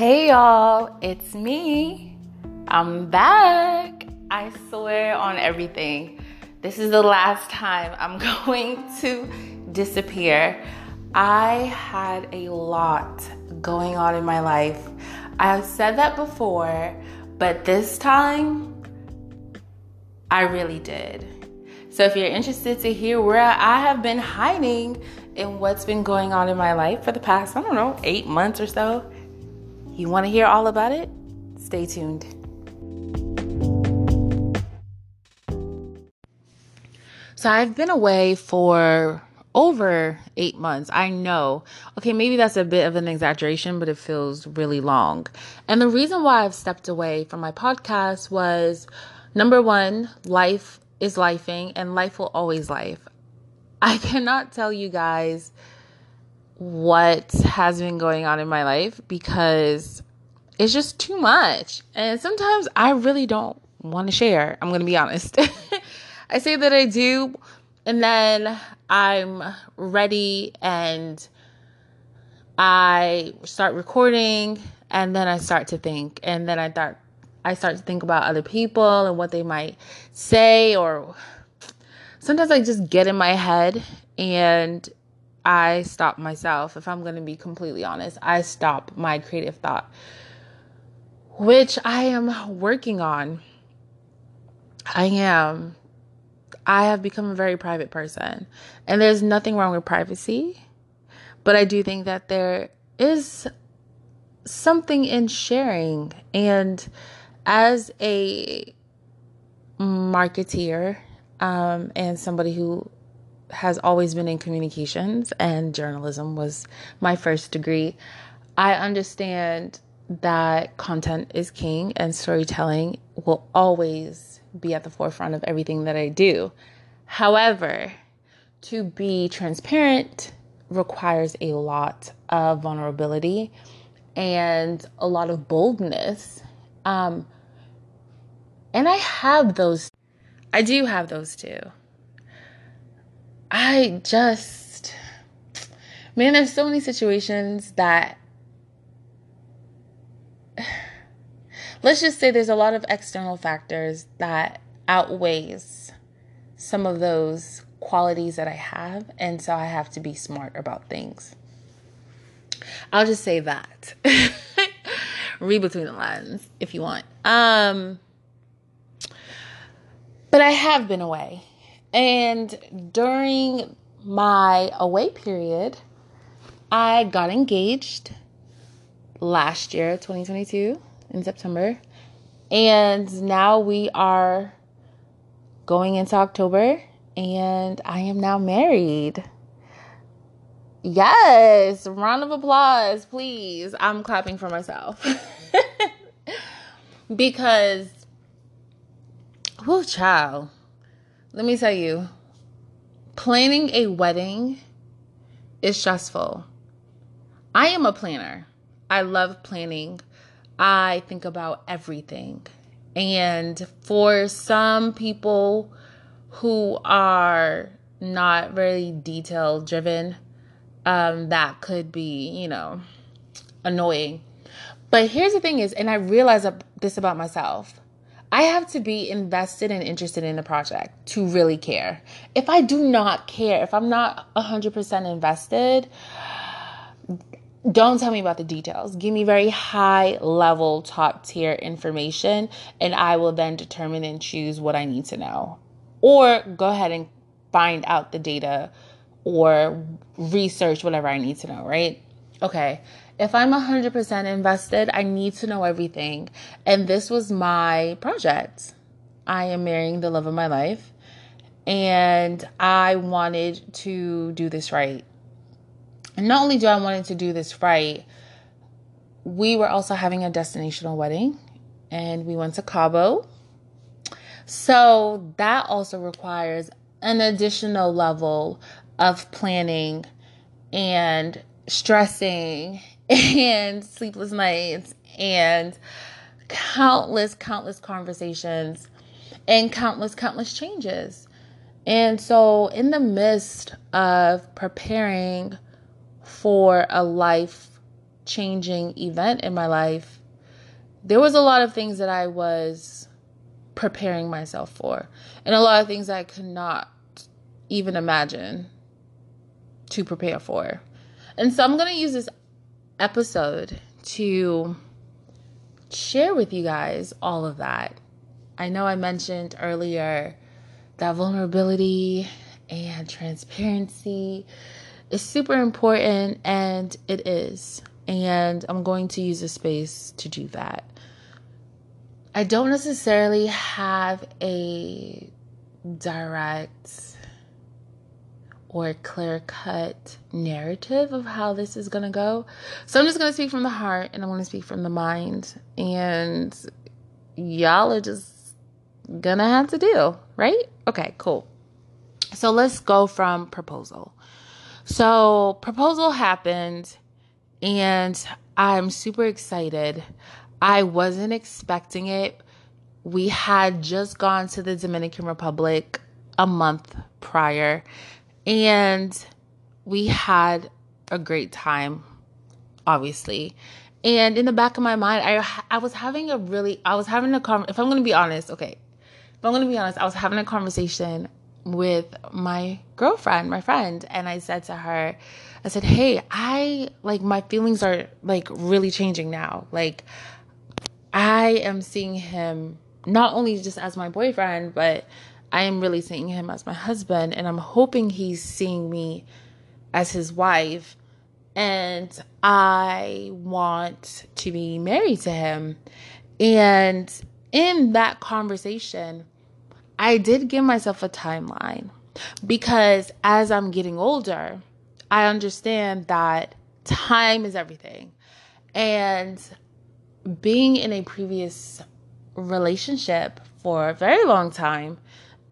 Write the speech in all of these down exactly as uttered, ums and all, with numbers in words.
Hey y'all, it's me. I'm back. I swear on everything. This is the last time I'm going to disappear. I had a lot going on in my life. I've said that before, but this time I really did. So if you're interested to hear where I have been hiding and what's been going on in my life for the past, I don't know, eight months or so, you want to hear all about it? Stay tuned. So I've been away for over eight months. I know. Okay, maybe that's a bit of an exaggeration, but it feels really long. And the reason why I've stepped away from my podcast was, number one, life is lifing and life will always life. I cannot tell you guys what has been going on in my life because it's just too much. And sometimes I really don't want to share. I'm going to be honest. I say that I do, and then I'm ready and I start recording, and then I start to think, and then I thought I start to think about other people and what they might say, or sometimes I just get in my head and I stop myself. If I'm going to be completely honest, I stop my creative thought, which I am working on. I am. I have become a very private person, and there's nothing wrong with privacy, but I do think that there is something in sharing. And as a marketeer, um, and somebody who has always been in communications, and journalism was my first degree, I understand that content is king and storytelling will always be at the forefront of everything that I do. However, to be transparent requires a lot of vulnerability and a lot of boldness. Um, and I have those. I do have those too. I just, man, there's so many situations that, let's just say there's a lot of external factors that outweighs some of those qualities that I have. And so I have to be smart about things. I'll just say that. Read between the lines if you want. Um, but I have been away. And during my away period, I got engaged last year, twenty twenty-two, in September. And now we are going into October, and I am now married. Yes, round of applause, please. I'm clapping for myself. Because, whoo, child. Let me tell you, planning a wedding is stressful. I am a planner. I love planning. I think about everything. And for some people who are not very detail driven, um, that could be, you know, annoying. But here's the thing is, and I realize this about myself, I have to be invested and interested in the project to really care. If I do not care, if I'm not one hundred percent invested, don't tell me about the details. Give me very high level, top tier information, and I will then determine and choose what I need to know. Or go ahead and find out the data or research whatever I need to know, right? Okay. If I'm one hundred percent invested, I need to know everything. And this was my project. I am marrying the love of my life, and I wanted to do this right. And not only do I wanted to do this right, we were also having a destinational wedding, and we went to Cabo. So that also requires an additional level of planning and stressing and sleepless nights and countless, countless conversations and countless, countless changes. And so in the midst of preparing for a life life-changing event in my life, there was a lot of things that I was preparing myself for, and a lot of things I could not even imagine to prepare for. And so I'm going to use this episode to share with you guys all of that. I know I mentioned earlier that vulnerability and transparency is super important, and it is. And I'm going to use a space to do that. I don't necessarily have a direct or clear-cut narrative of how this is going to go. So I'm just going to speak from the heart, and I'm going to speak from the mind. And y'all are just going to have to deal, right? Okay, cool. So let's go from proposal. So proposal happened, and I'm super excited. I wasn't expecting it. We had just gone to the Dominican Republic a month prior, and we had a great time, obviously. And in the back of my mind, I I was having a really, I was having a, con- if I'm going to be honest, okay, if I'm going to be honest, I was having a conversation with my girlfriend, my friend, and I said to her, I said, hey, I, like, my feelings are, like, really changing now. Like, I am seeing him not only just as my boyfriend, but I am really seeing him as my husband, and I'm hoping he's seeing me as his wife, and I want to be married to him. And in that conversation, I did give myself a timeline, because as I'm getting older, I understand that time is everything. And being in a previous relationship for a very long time,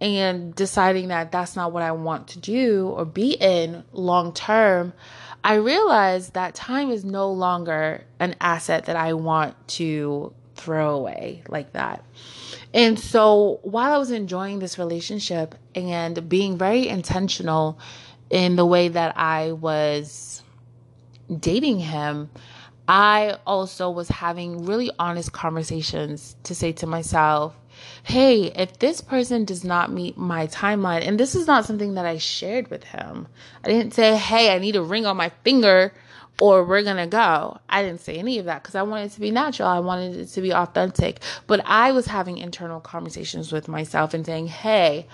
and deciding that that's not what I want to do or be in long term, I realized that time is no longer an asset that I want to throw away like that. And so while I was enjoying this relationship and being very intentional in the way that I was dating him, I also was having really honest conversations to say to myself, hey, if this person does not meet my timeline, and this is not something that I shared with him. I didn't say, hey, I need a ring on my finger or we're going to go. I didn't say any of that because I wanted it to be natural. I wanted it to be authentic. But I was having internal conversations with myself and saying, hey,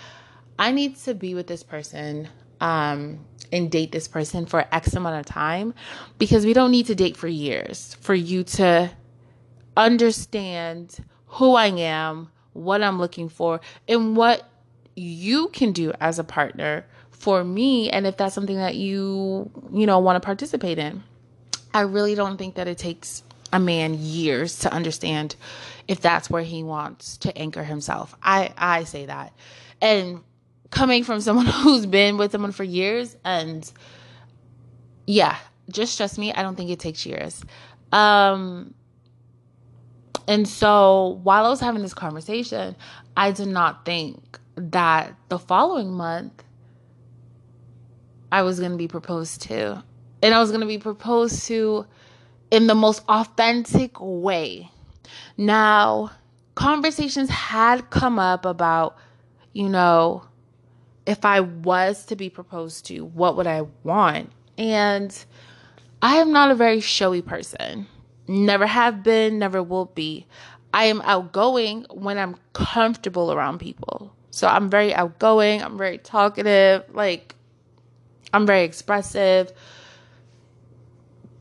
I need to be with this person um, and date this person for X amount of time, because we don't need to date for years for you to understand who I am, what I'm looking for, and what you can do as a partner for me. And if that's something that you, you know, want to participate in. I really don't think that it takes a man years to understand if that's where he wants to anchor himself. I, I say that. And coming from someone who's been with someone for years, and yeah, just trust me, I don't think it takes years. Um, And so while I was having this conversation, I did not think that the following month I was going to be proposed to. And I was going to be proposed to in the most authentic way. Now, conversations had come up about, you know, if I was to be proposed to, what would I want? And I am not a very showy person. Never have been, never will be. I am outgoing when I'm comfortable around people. So I'm very outgoing. I'm very talkative. Like, I'm very expressive.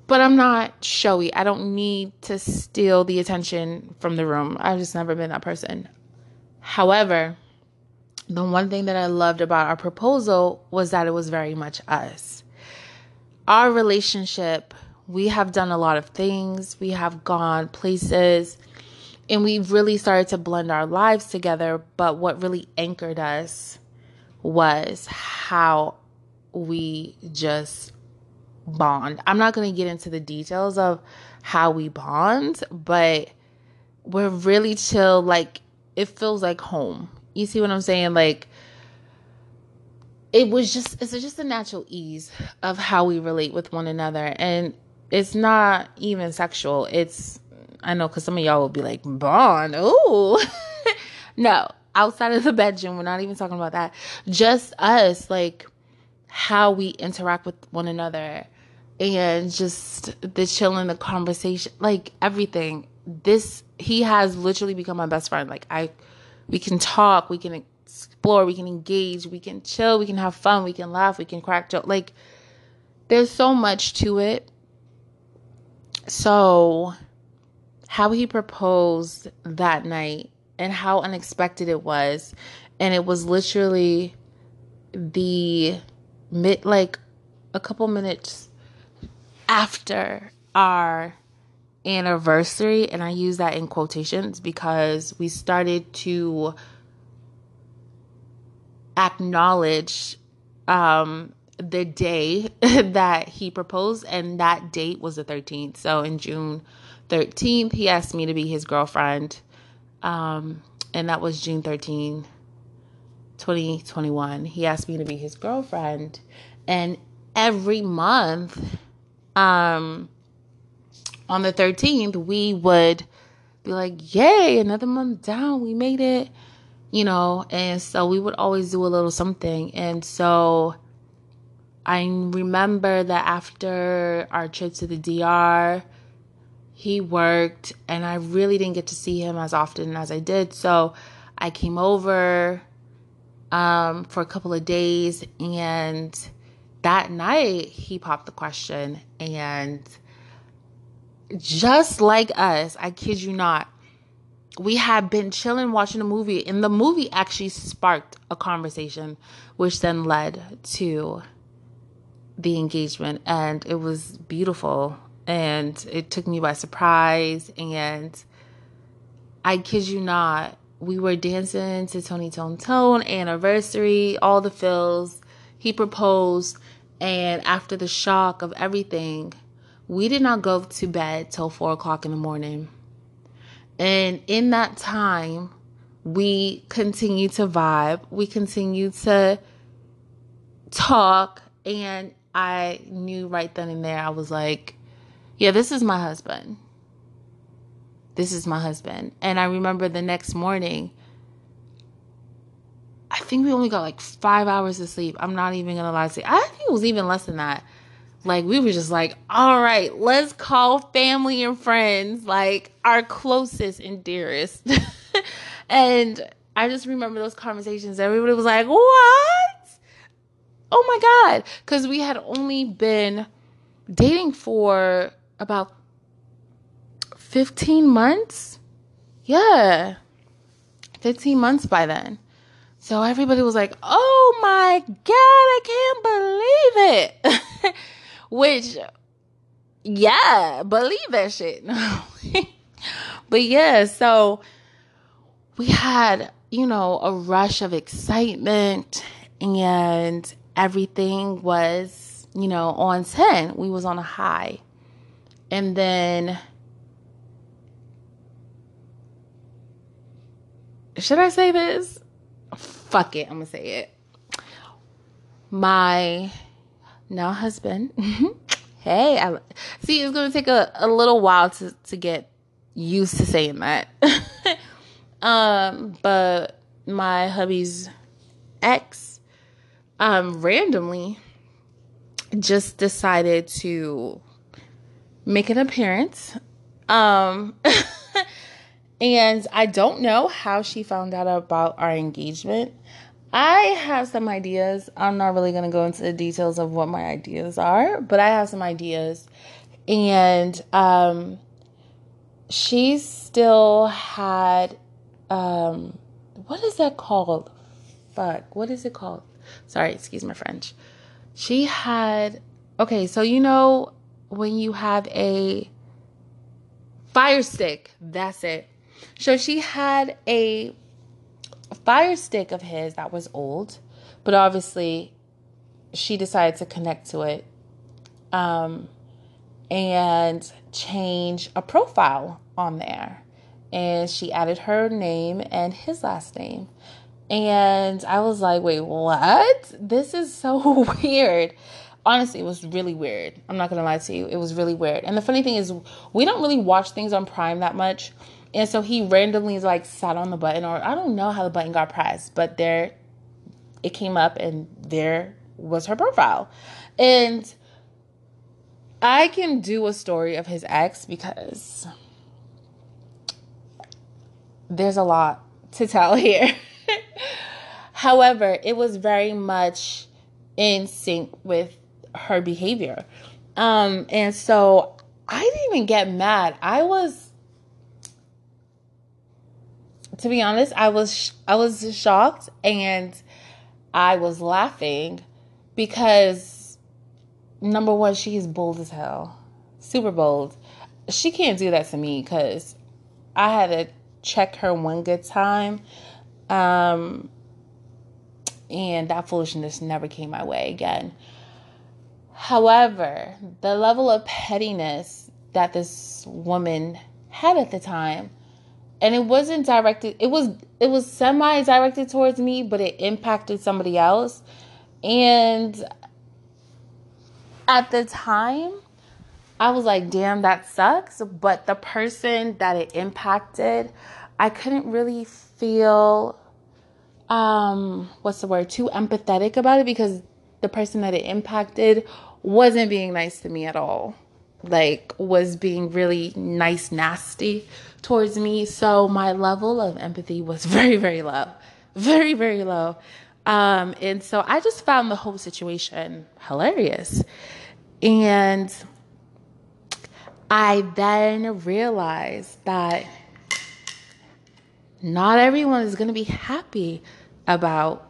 But I'm not showy. I don't need to steal the attention from the room. I've just never been that person. However, the one thing that I loved about our proposal was that it was very much us. Our relationship, we have done a lot of things. We have gone places, and we've really started to blend our lives together. But what really anchored us was how we just bond. I'm not going to get into the details of how we bond, but we're really chill. Like, it feels like home. You see what I'm saying? Like, it was just, it's just a natural ease of how we relate with one another. And it's not even sexual. It's, I know, because some of y'all will be like, bond, ooh. No, outside of the bedroom, we're not even talking about that. Just us, like, how we interact with one another and just the chilling, the conversation, like, everything. This, he has literally become my best friend. Like, I, we can talk, we can explore, we can engage, we can chill, we can have fun, we can laugh, we can crack jokes. Like, there's so much to it. So how he proposed that night and how unexpected it was. And it was literally the mid, like a couple minutes after our anniversary. And I use that in quotations because we started to acknowledge, um, the day that he proposed, and that date was the thirteenth. So in June thirteenth, he asked me to be his girlfriend. Um, and that was June thirteenth, twenty twenty-one. He asked me to be his girlfriend, and every month, um, on the thirteenth, we would be like, yay, another month down, we made it, you know? And so we would always do a little something. And so I remember that after our trip to the D R, he worked, and I really didn't get to see him as often as I did. So I came over um, for a couple of days, and that night he popped the question. And just like us, I kid you not, we had been chilling, watching a movie, and the movie actually sparked a conversation, which then led to the engagement. And it was beautiful, and it took me by surprise. And I kid you not, we were dancing to Tony Tone Tone, anniversary, all the feels. He proposed, and after the shock of everything, we did not go to bed till four o'clock in the morning. And in that time, we continued to vibe, we continued to talk. And I knew right then and there, I was like, yeah, this is my husband. This is my husband. And I remember the next morning, I think we only got like five hours of sleep. I'm not even going to lie to you. I think it was even less than that. Like, we were just like, all right, let's call family and friends, like our closest and dearest. And I just remember those conversations. Everybody was like, what? Oh my God. Because we had only been dating for about fifteen months. Yeah. fifteen months by then. So everybody was like, oh my God, I can't believe it. Which, yeah, believe that shit. But yeah, so we had, you know, a rush of excitement, and everything was, you know, on ten. We was on a high. And then, should I say this? Fuck it. I'm going to say it. My now husband. Hey, I, see, it's going to take a, a little while to, to get used to saying that. um, but my hubby's ex, Um, randomly just decided to make an appearance. Um, and I don't know how she found out about our engagement. I have some ideas. I'm not really going to go into the details of what my ideas are, but I have some ideas. And um, she still had, um, what is that called? Fuck, what is it called? Sorry, excuse my French. She had, okay, so you know when you have a fire stick, that's it. So she had a fire stick of his that was old, but obviously she decided to connect to it um, and change a profile on there. And she added her name and his last name. And I was like, wait, what? This is so weird. honestly, it was really weird. I'm not going to lie to you. It was really weird. And the funny thing is, we don't really watch things on Prime that much. And so he randomly, like, sat on the button, or I don't know how the button got pressed, but there, it came up, and there was her profile. And I can do a story of his ex because there's a lot to tell here. However, it was very much in sync with her behavior. Um, and so I didn't even get mad. I was... To be honest, I was I was shocked and I was laughing because, number one, she is bold as hell. Super bold. She can't do that to me because I had to check her one good time. Um, and that foolishness never came my way again. However, the level of pettiness that this woman had at the time, and it wasn't directed, it was it was semi-directed towards me, but it impacted somebody else. And at the time, I was like, damn, that sucks. But the person that it impacted, I couldn't really feel, um, what's the word, too empathetic about it, because the person that it impacted wasn't being nice to me at all. Like, was being really nice, nasty towards me. So my level of empathy was very, very low. Very, very low. Um, and so I just found the whole situation hilarious. And I then realized that not everyone is going to be happy about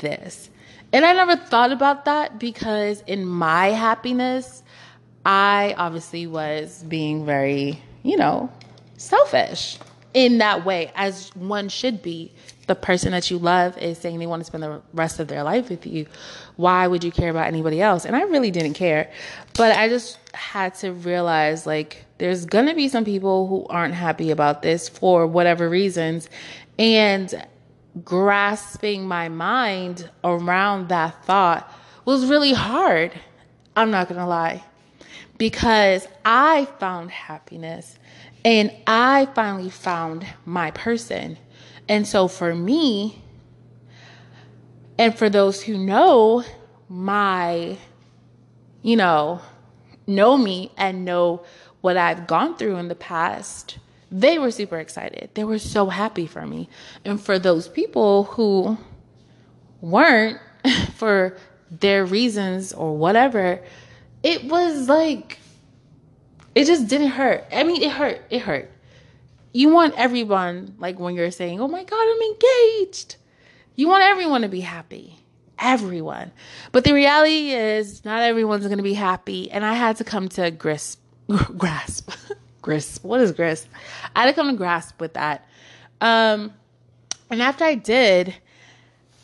this. And I never thought about that because in my happiness, I obviously was being very, you know, selfish in that way, as one should be. The person that you love is saying they want to spend the rest of their life with you. Why would you care about anybody else? And I really didn't care. But I just had to realize, like, there's going to be some people who aren't happy about this for whatever reasons. And grasping my mind around that thought was really hard. I'm not going to lie. Because I found happiness and I finally found my person. And so for me, and for those who know my, you know, know me and know what I've gone through in the past, they were super excited. They were so happy for me. And for those people who weren't, for their reasons or whatever, it was like, it just didn't hurt. I mean, it hurt. It hurt. You want everyone, like when you're saying, oh my God, I'm engaged. You want everyone to be happy. Everyone. But the reality is not everyone's going to be happy. And I had to come to grasp. Grasp. grasp. What is grasp? I had to come to grasp with that. Um, and after I did,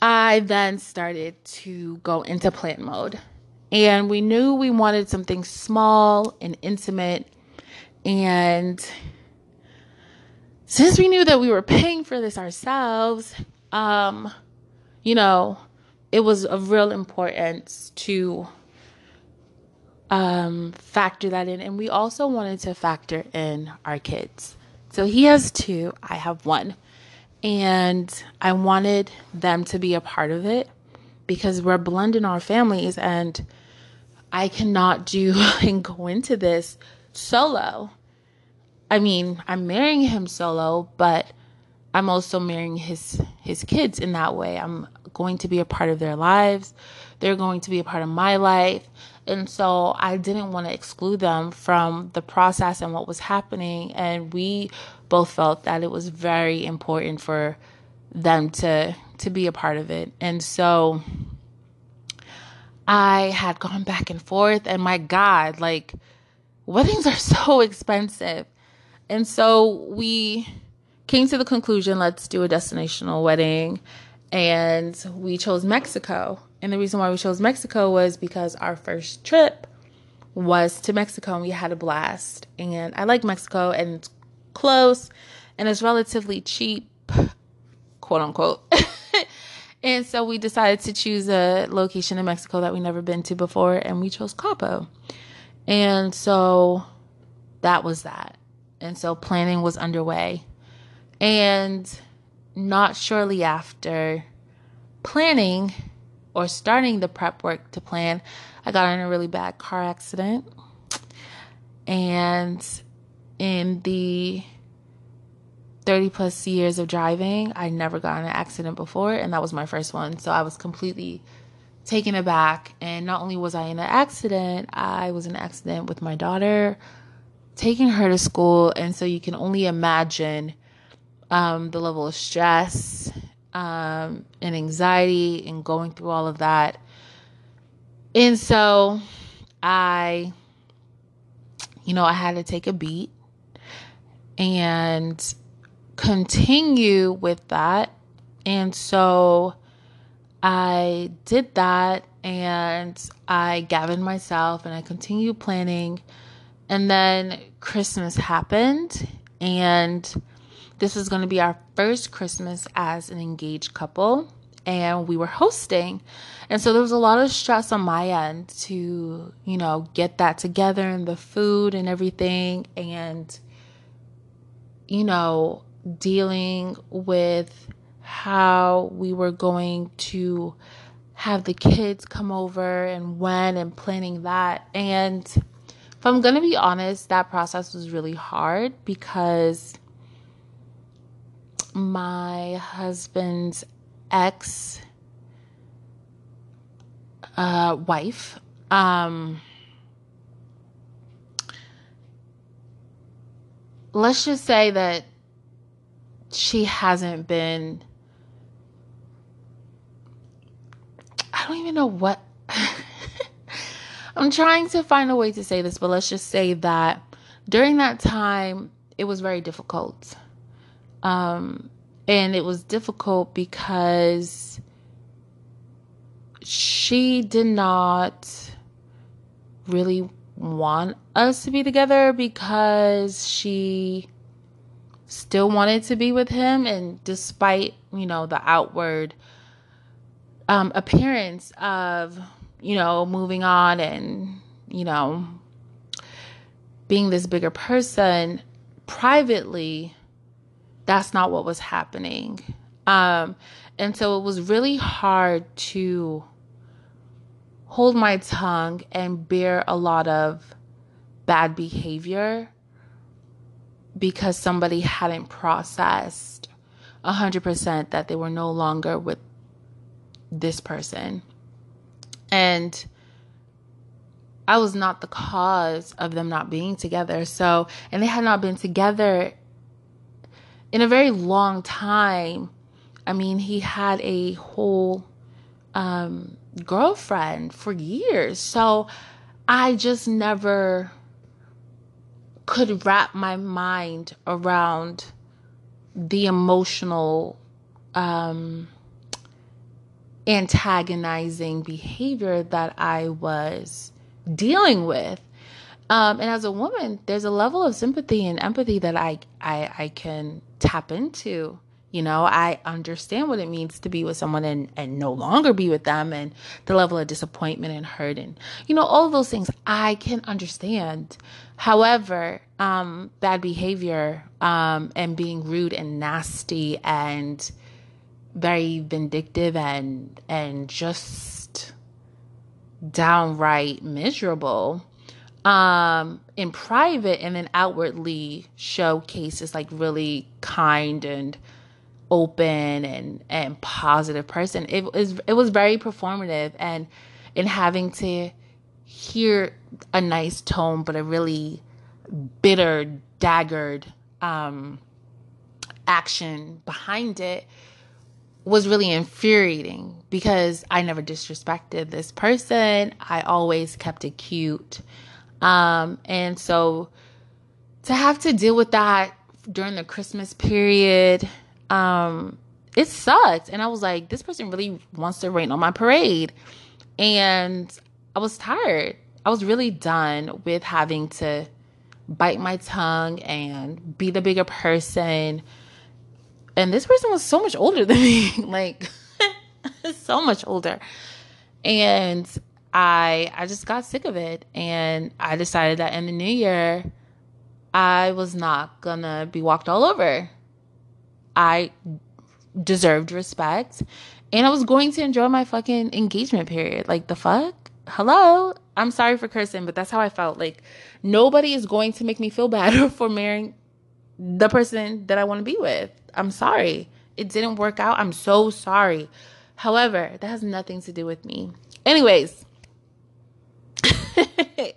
I then started to go into plan mode. And we knew we wanted something small and intimate. And since we knew that we were paying for this ourselves, um, you know, it was of real importance to um, factor that in. And we also wanted to factor in our kids. So he has two, I have one. And I wanted them to be a part of it because we're blending our families and I cannot do and go into this solo. I mean, I'm marrying him solo, but I'm also marrying his his kids in that way. I'm going to be a part of their lives. They're going to be a part of my life. And so I didn't want to exclude them from the process and what was happening. And we both felt that it was very important for them to, to be a part of it. And so I had gone back and forth, and my God, like, weddings are so expensive. And so we came to the conclusion, let's do a destinational wedding. And we chose Mexico. And the reason why we chose Mexico was because our first trip was to Mexico, and we had a blast. And I like Mexico, and it's close, and it's relatively cheap, quote unquote. And so we decided to choose a location in Mexico that we never been to before, and we chose Cabo. And so that was that. And so planning was underway. And not shortly after planning or starting the prep work to plan, I got in a really bad car accident. And in the thirty plus years of driving, I never got in an accident before, and that was my first one. So I was completely taken aback. And not only was I in an accident, I was in an accident with my daughter, taking her to school. And so you can only imagine um, the level of stress um, and anxiety and going through all of that. And so I, you know, I had to take a beat and continue with that. And so I did that, and I gathered myself and I continued planning. And then Christmas happened, and this was going to be our first Christmas as an engaged couple, and we were hosting. And so there was a lot of stress on my end to, you know, get that together and the food and everything, and, you know, dealing with how we were going to have the kids come over and when, and planning that. And if I'm going to be honest, that process was really hard because my husband's ex uh, wife, um, let's just say that she hasn't been, I don't even know what, I'm trying to find a way to say this, but let's just say that during that time, it was very difficult. Um, and it was difficult because she did not really want us to be together, because she still wanted to be with him, and despite, you know, the outward um, appearance of, you know, moving on and, you know, being this bigger person, privately, that's not what was happening. Um, and so it was really hard to hold my tongue and bear a lot of bad behavior, because somebody hadn't processed one hundred percent that they were no longer with this person. And I was not the cause of them not being together. So, and they had not been together in a very long time. I mean, he had a whole um, girlfriend for years. So I just never could wrap my mind around the emotional, um, antagonizing behavior that I was dealing with. Um, and as a woman, there's a level of sympathy and empathy that I, I, I can tap into. You know, I understand what it means to be with someone and, and no longer be with them, and the level of disappointment and hurt and, you know, all of those things I can understand. However, um, bad behavior um, and being rude and nasty and very vindictive and and just downright miserable um, in private, and then outwardly showcases like really kind and open and, and positive person. It is, it was very performative, and in having to hear a nice tone, but a really bitter, daggered, um, action behind it was really infuriating, because I never disrespected this person. I always kept it cute. Um, and so to have to deal with that during the Christmas period, Um, it sucked. And I was like, this person really wants to rain on my parade. And I was tired. I was really done with having to bite my tongue and be the bigger person. And this person was so much older than me. Like, so much older. And I I just got sick of it. And I decided that in the new year, I was not going to be walked all over. I deserved respect. And I was going to enjoy my fucking engagement period. Like, the fuck? Hello? I'm sorry for cursing, but that's how I felt. Like, nobody is going to make me feel bad for marrying the person that I want to be with. I'm sorry. It didn't work out. I'm so sorry. However, that has nothing to do with me. Anyways.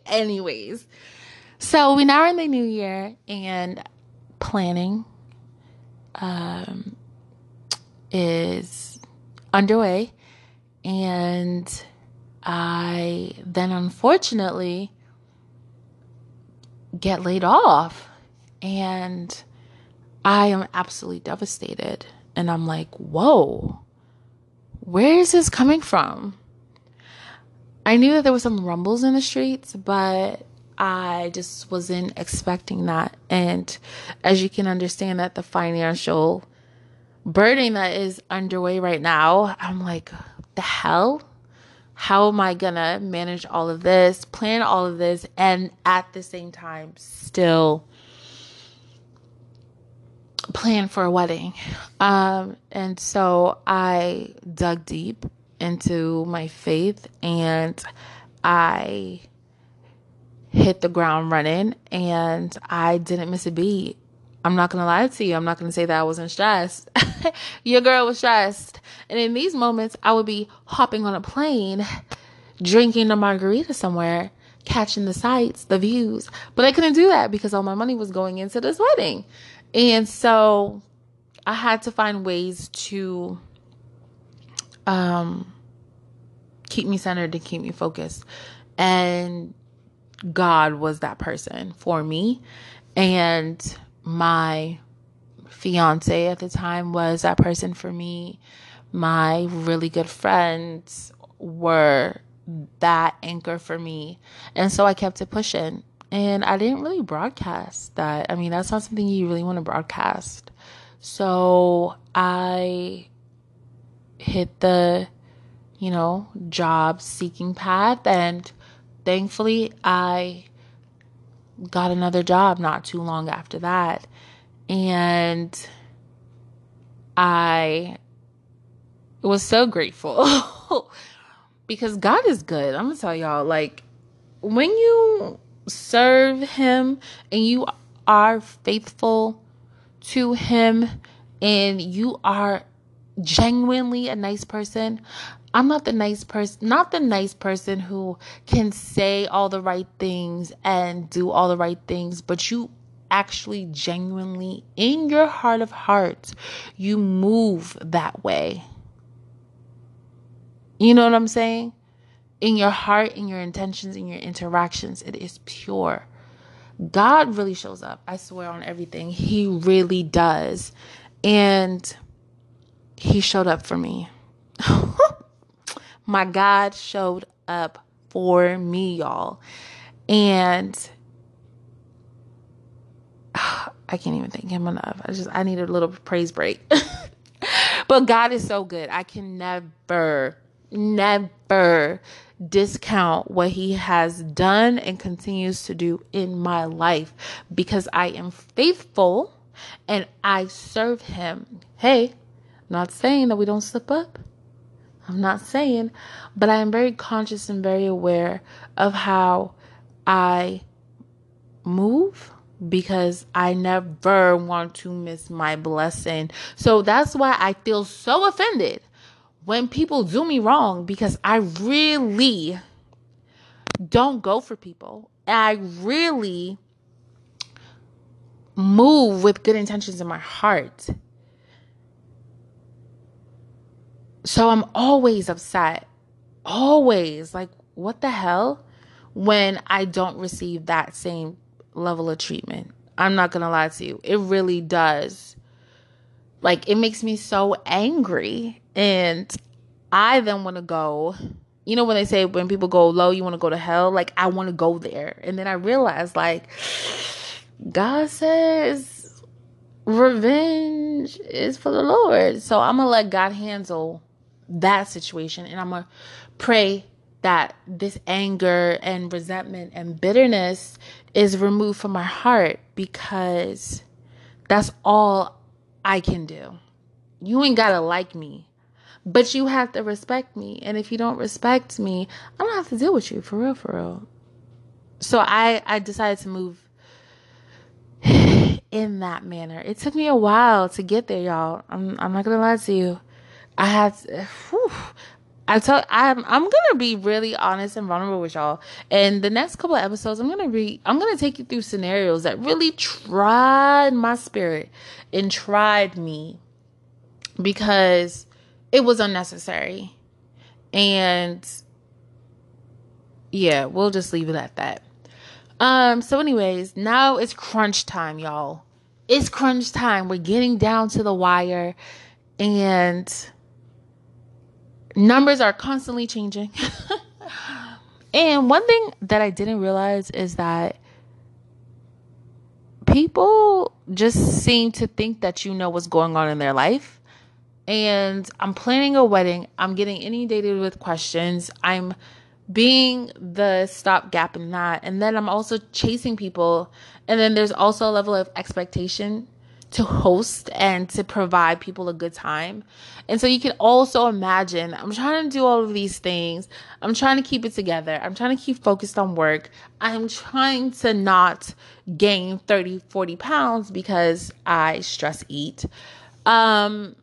Anyways. So, we now are in the new year and planning um, is underway, and I then unfortunately get laid off, and I am absolutely devastated. And I'm like, whoa, where is this coming from? I knew that there were some rumbles in the streets, but I just wasn't expecting that. And as you can understand, that the financial burden that is underway right now, I'm like, the hell? How am I gonna manage all of this, plan all of this, and at the same time still plan for a wedding? Um, and so I dug deep into my faith, and I hit the ground running, and I didn't miss a beat. I'm not gonna lie to you. I'm not gonna say that I wasn't stressed. Your girl was stressed. And in these moments, I would be hopping on a plane, drinking a margarita somewhere, catching the sights, the views. But I couldn't do that because all my money was going into this wedding. And so I had to find ways to um, keep me centered and keep me focused. And God was that person for me. And my fiance at the time was that person for me. My really good friends were that anchor for me. And so I kept it pushing. And I didn't really broadcast that. I mean, that's not something you really want to broadcast. So I hit the, you know, job seeking path. And thankfully, I got another job not too long after that. And I was so grateful because God is good. I'm gonna tell y'all, like, when you serve him and you are faithful to him and you are genuinely a nice person. I'm not the nice person, not the nice person who can say all the right things and do all the right things, but you actually genuinely in your heart of hearts, you move that way. You know what I'm saying? In your heart, in your intentions, in your interactions, it is pure. God really shows up. I swear on everything. He really does. And he showed up for me. My God showed up for me, y'all. And uh, I can't even thank him enough. I just, I need a little praise break. But God is so good. I can never, never discount what he has done and continues to do in my life because I am faithful and I serve him. Hey, I'm not saying that we don't slip up. I'm not saying, but I am very conscious and very aware of how I move because I never want to miss my blessing. So that's why I feel so offended when people do me wrong, because I really don't go for people. I really move with good intentions in my heart. So I'm always upset, always like, what the hell, when I don't receive that same level of treatment. I'm not going to lie to you. It really does. Like, it makes me so angry. And I then want to go, you know, when they say when people go low, you want to go to hell. Like, I want to go there. And then I realized, like, God says revenge is for the Lord. So I'm going to let God handle that situation. And I'm going to pray that this anger and resentment and bitterness is removed from my heart, because that's all I can do. You ain't got to like me, but you have to respect me. And if you don't respect me, I don't have to deal with you, for real, for real. So I, I decided to move in that manner. It took me a while to get there, y'all. I'm, I'm not going to lie to you. I had to... Whew, I tell I'm I'm gonna be really honest and vulnerable with y'all. And the next couple of episodes, I'm gonna be I'm gonna take you through scenarios that really tried my spirit and tried me, because it was unnecessary. And yeah, we'll just leave it at that. Um. So, anyways, now it's crunch time, y'all. It's crunch time. We're getting down to the wire, and numbers are constantly changing. And one thing that I didn't realize is that people just seem to think that you know what's going on in their life. And I'm planning a wedding. I'm getting inundated with questions. I'm being the stopgap in that. And then I'm also chasing people. And then there's also a level of expectation to host and to provide people a good time. And so you can also imagine, I'm trying to do all of these things. I'm trying to keep it together. I'm trying to keep focused on work. I'm trying to not gain thirty, forty pounds because I stress eat. Um,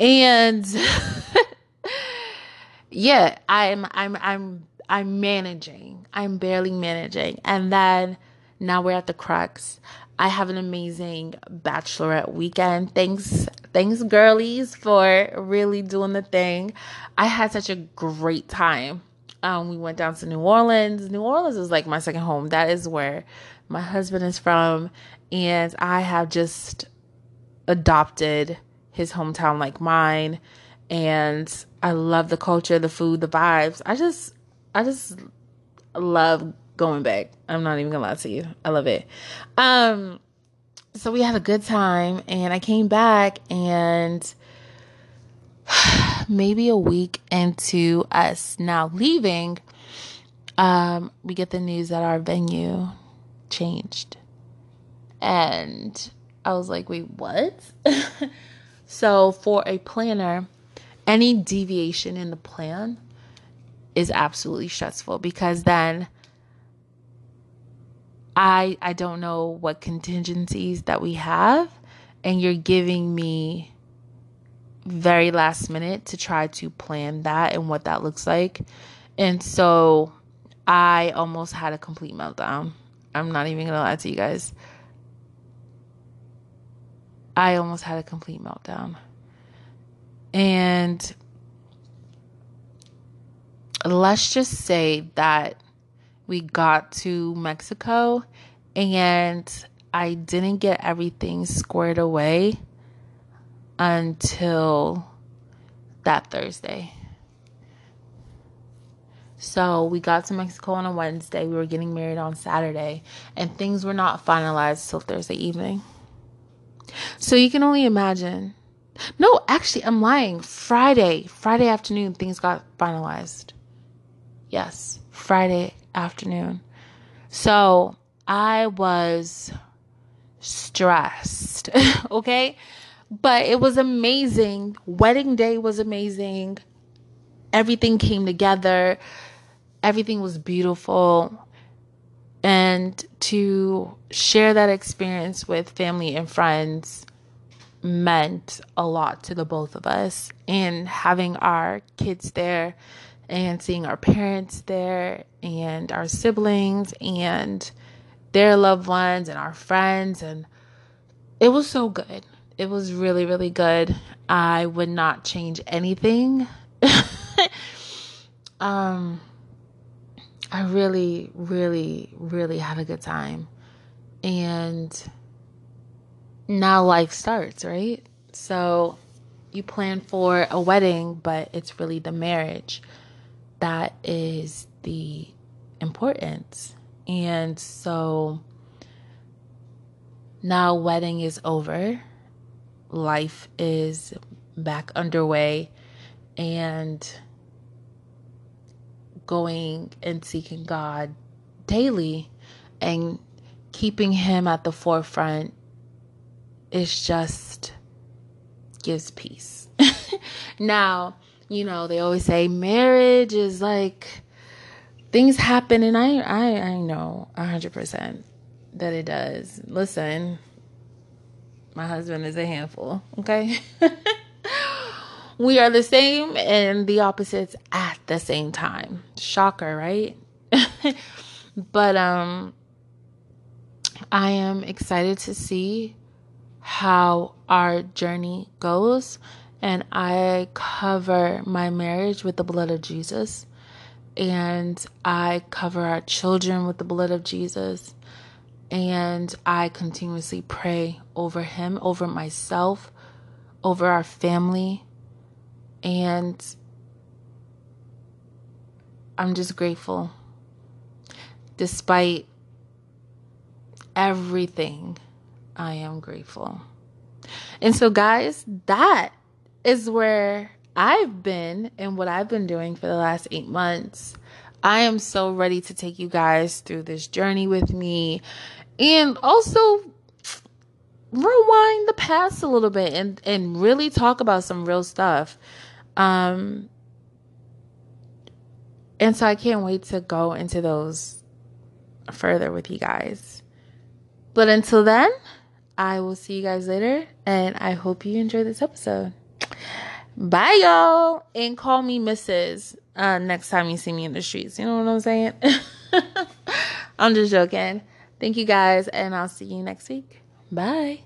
and yeah, I'm, I'm, I'm, I'm managing. I'm barely managing. And then now we're at the crux. I have an amazing bachelorette weekend. Thanks, thanks, girlies, for really doing the thing. I had such a great time. Um, we went down to New Orleans. New Orleans is like my second home. That is where my husband is from. And I have just adopted his hometown like mine. And I love the culture, the food, the vibes. I just, I just love going back. I'm not even gonna lie to you. I love it. Um, so we had a good time, and I came back, and maybe a week into us now leaving, um, we get the news that our venue changed. And I was like, wait, what? So for a planner, any deviation in the plan is absolutely stressful, because then I, I don't know what contingencies that we have, and you're giving me very last minute to try to plan that and what that looks like. And so I almost had a complete meltdown. I'm not even going to lie to you guys. I almost had a complete meltdown. And let's just say that we got to Mexico, and I didn't get everything squared away until that Thursday. So we got to Mexico on a Wednesday. We were getting married on Saturday, and things were not finalized till Thursday evening. So you can only imagine. No, actually, I'm lying. Friday, Friday afternoon, things got finalized. Yes, Friday afternoon. So I was stressed, okay? But it was amazing. Wedding day was amazing. Everything came together. Everything was beautiful. And to share that experience with family and friends meant a lot to the both of us. And having our kids there, and seeing our parents there, and our siblings, and their loved ones, and our friends, and it was so good. It was really, really good. I would not change anything. um, I really, really, really had a good time. And now life starts, right? So you plan for a wedding, but it's really the marriage that is the importance. And so now wedding is over. Life is back underway. and going and seeking God daily and keeping Him at the forefront is just gives peace. Now, you know, they always say marriage is like things happen, and I I, I know one hundred percent that it does. Listen, my husband is a handful, okay? We are the same and the opposites at the same time. Shocker, right? But um, I am excited to see how our journey goes. And I cover my marriage with the blood of Jesus. And I cover our children with the blood of Jesus. And I continuously pray over him, over myself, over our family. And I'm just grateful. Despite everything, I am grateful. And so, guys, that is where I've been and what I've been doing for the last eight months. I am so ready to take you guys through this journey with me and also rewind the past a little bit and, and really talk about some real stuff. Um, and so I can't wait to go into those further with you guys. But until then, I will see you guys later, and I hope you enjoy this episode. Bye, y'all, and call me Missus Uh, next time you see me in the streets. You know what I'm saying? I'm just joking. Thank you, guys, and I'll see you next week. Bye.